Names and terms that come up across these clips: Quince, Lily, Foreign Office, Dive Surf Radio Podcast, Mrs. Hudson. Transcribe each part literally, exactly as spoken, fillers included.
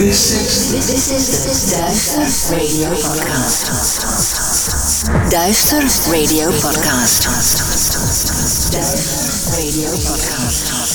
This is, this is the Dive Surf Radio Podcast. Dive Surf Radio Podcast. Dive Surf Radio Podcast.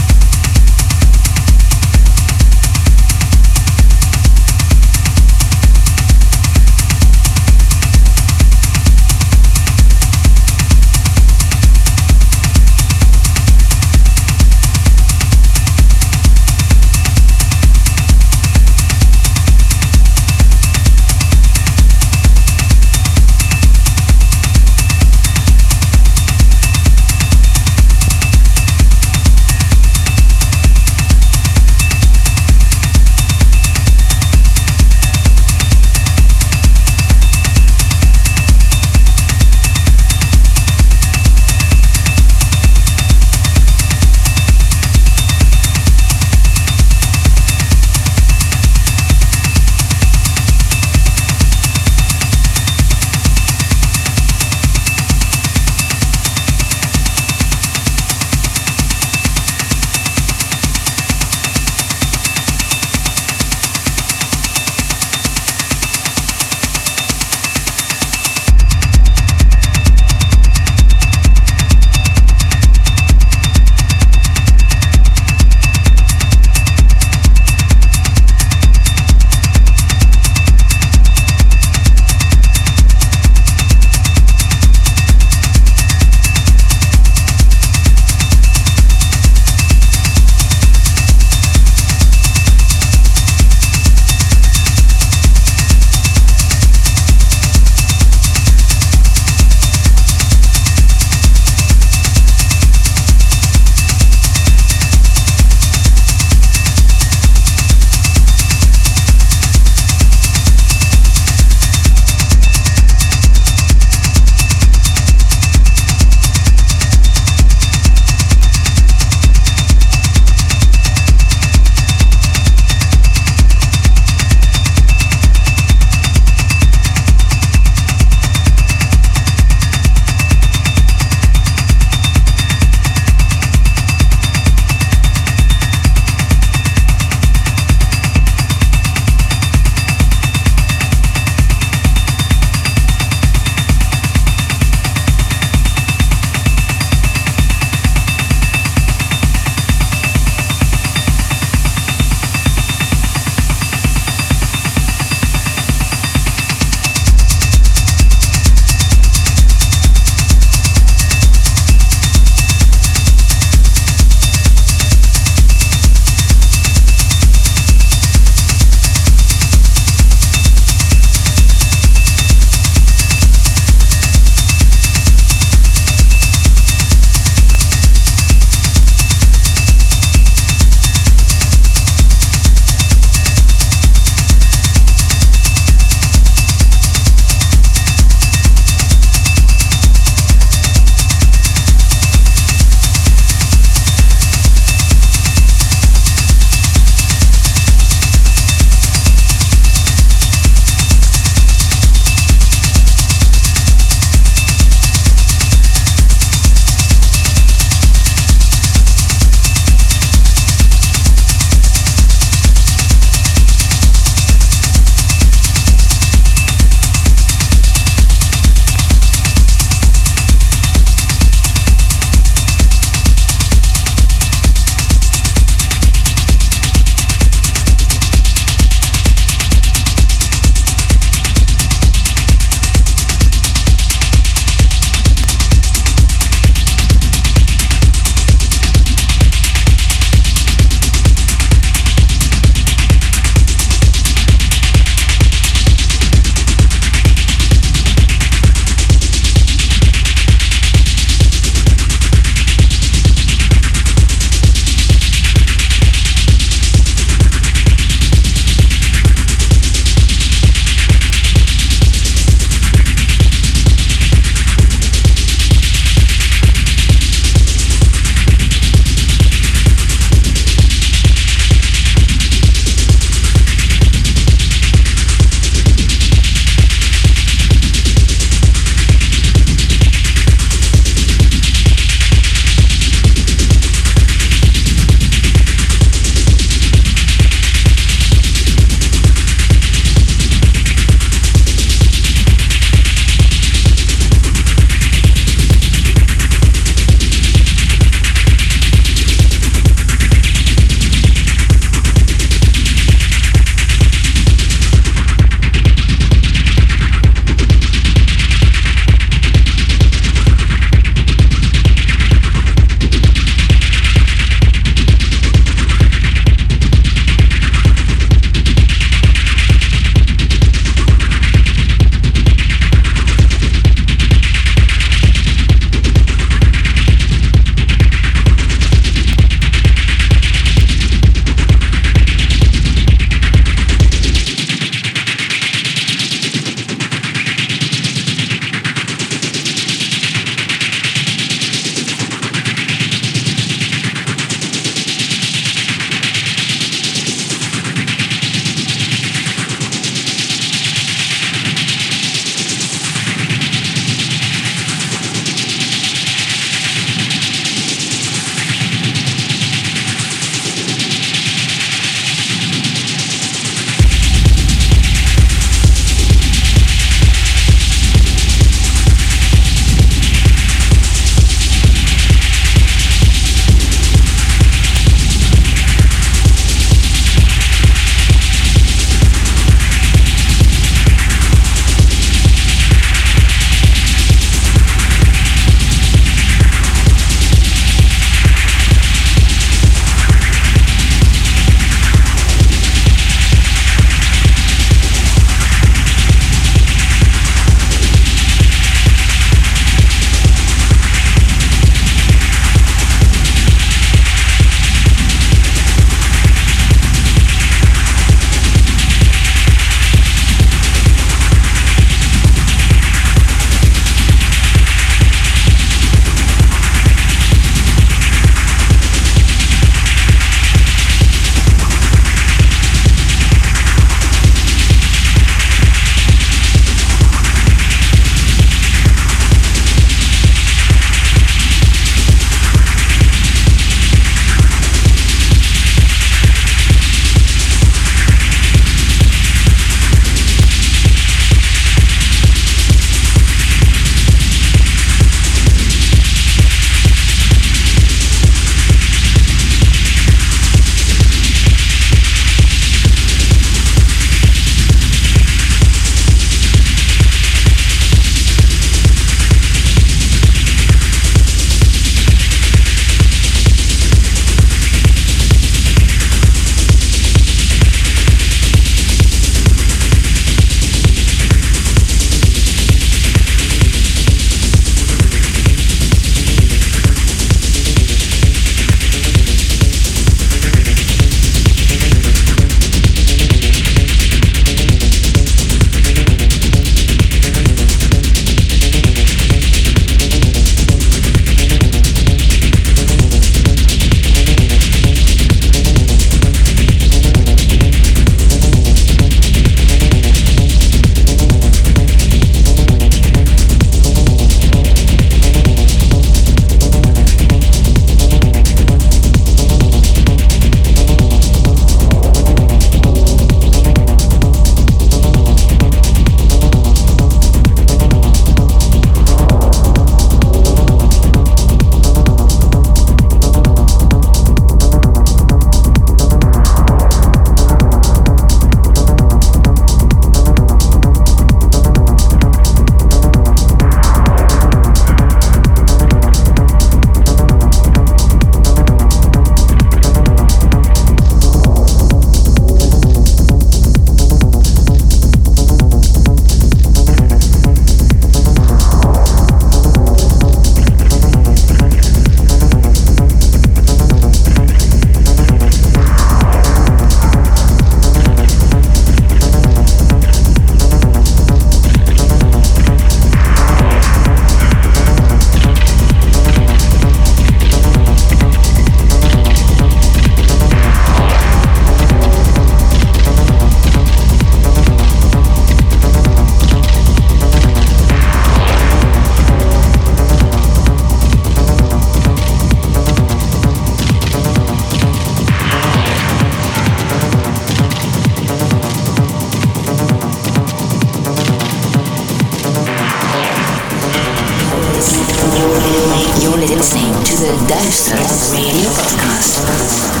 Dive Surf Radio Podcast.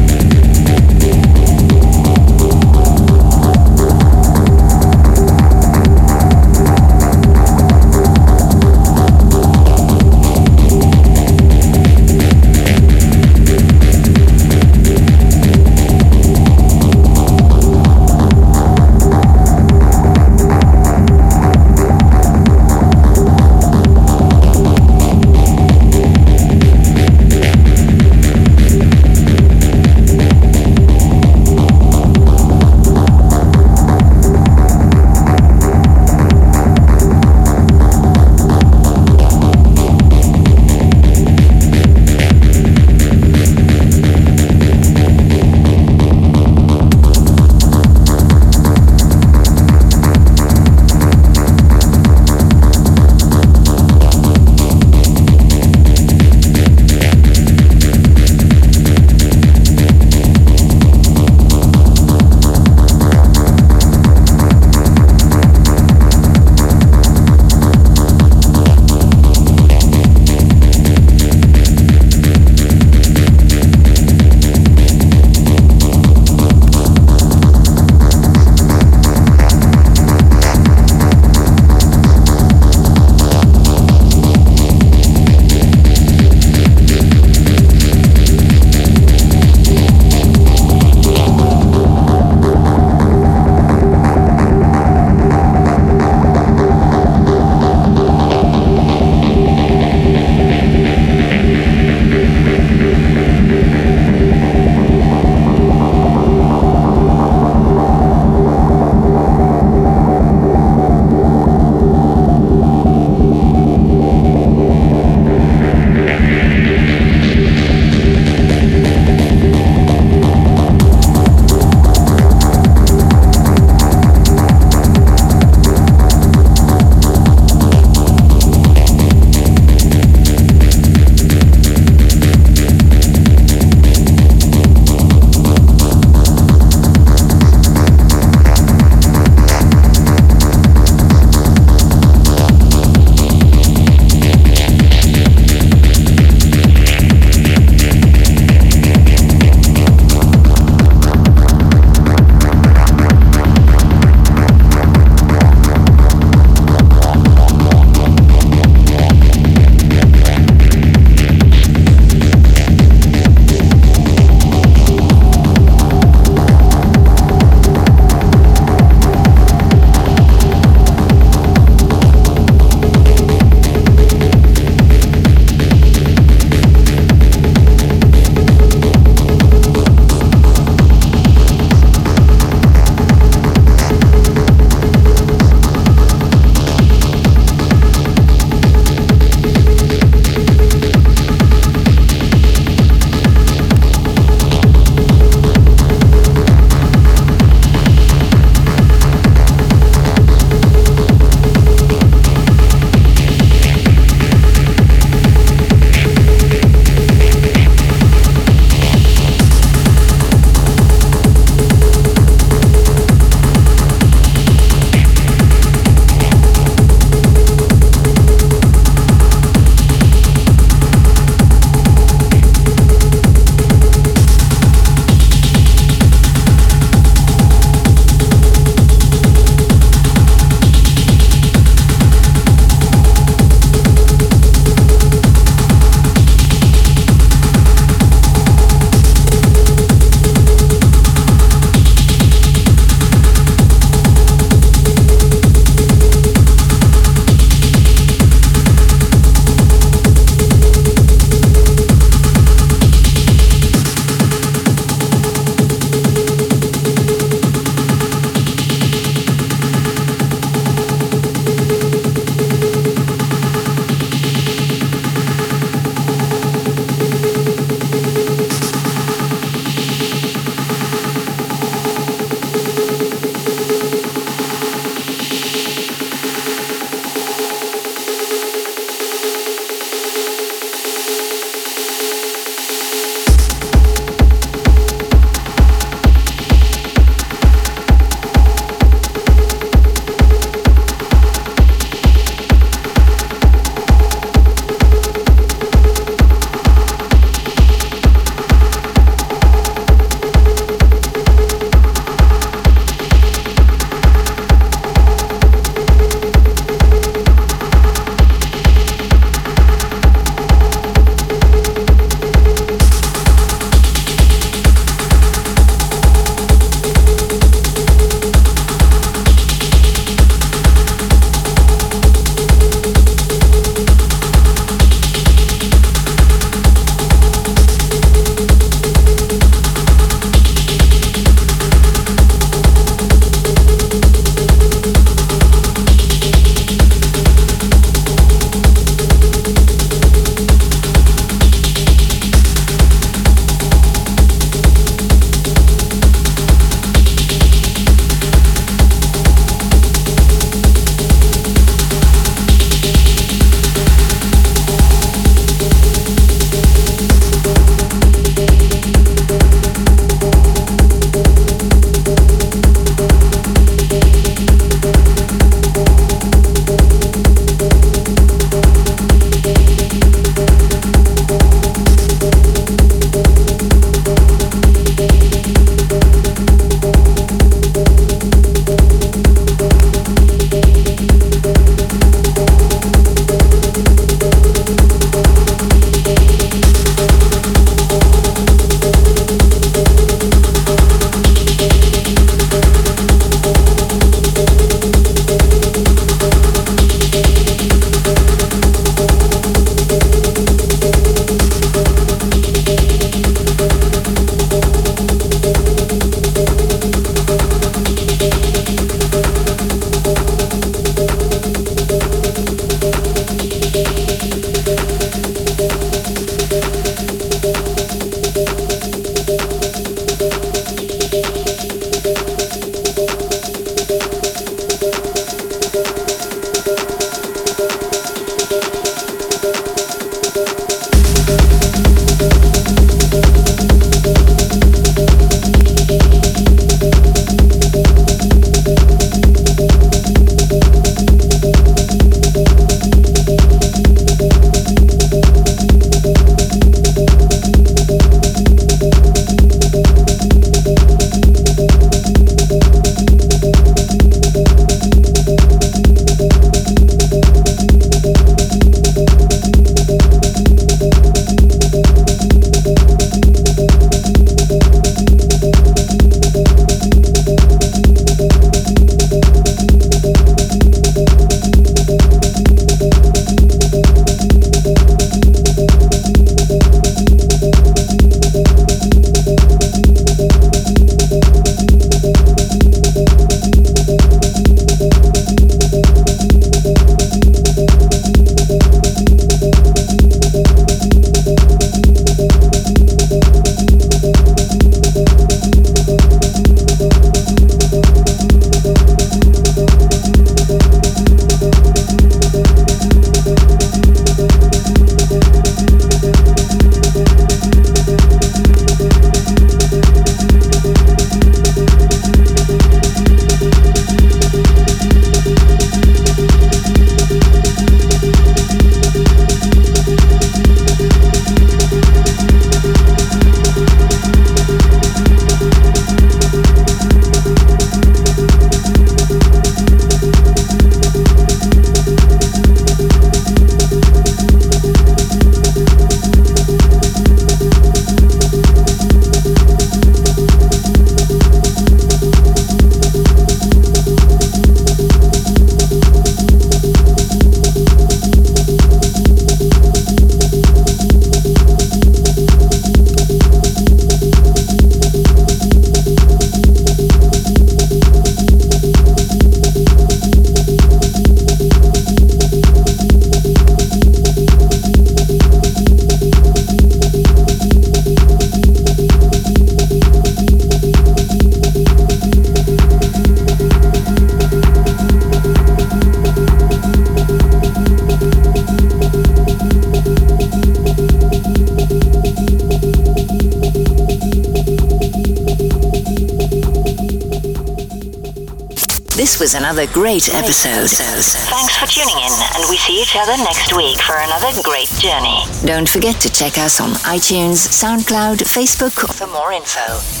This was another great episode. Thanks for tuning in, and we see each other next week for another great journey. Don't forget to check us on iTunes, SoundCloud, Facebook for more info.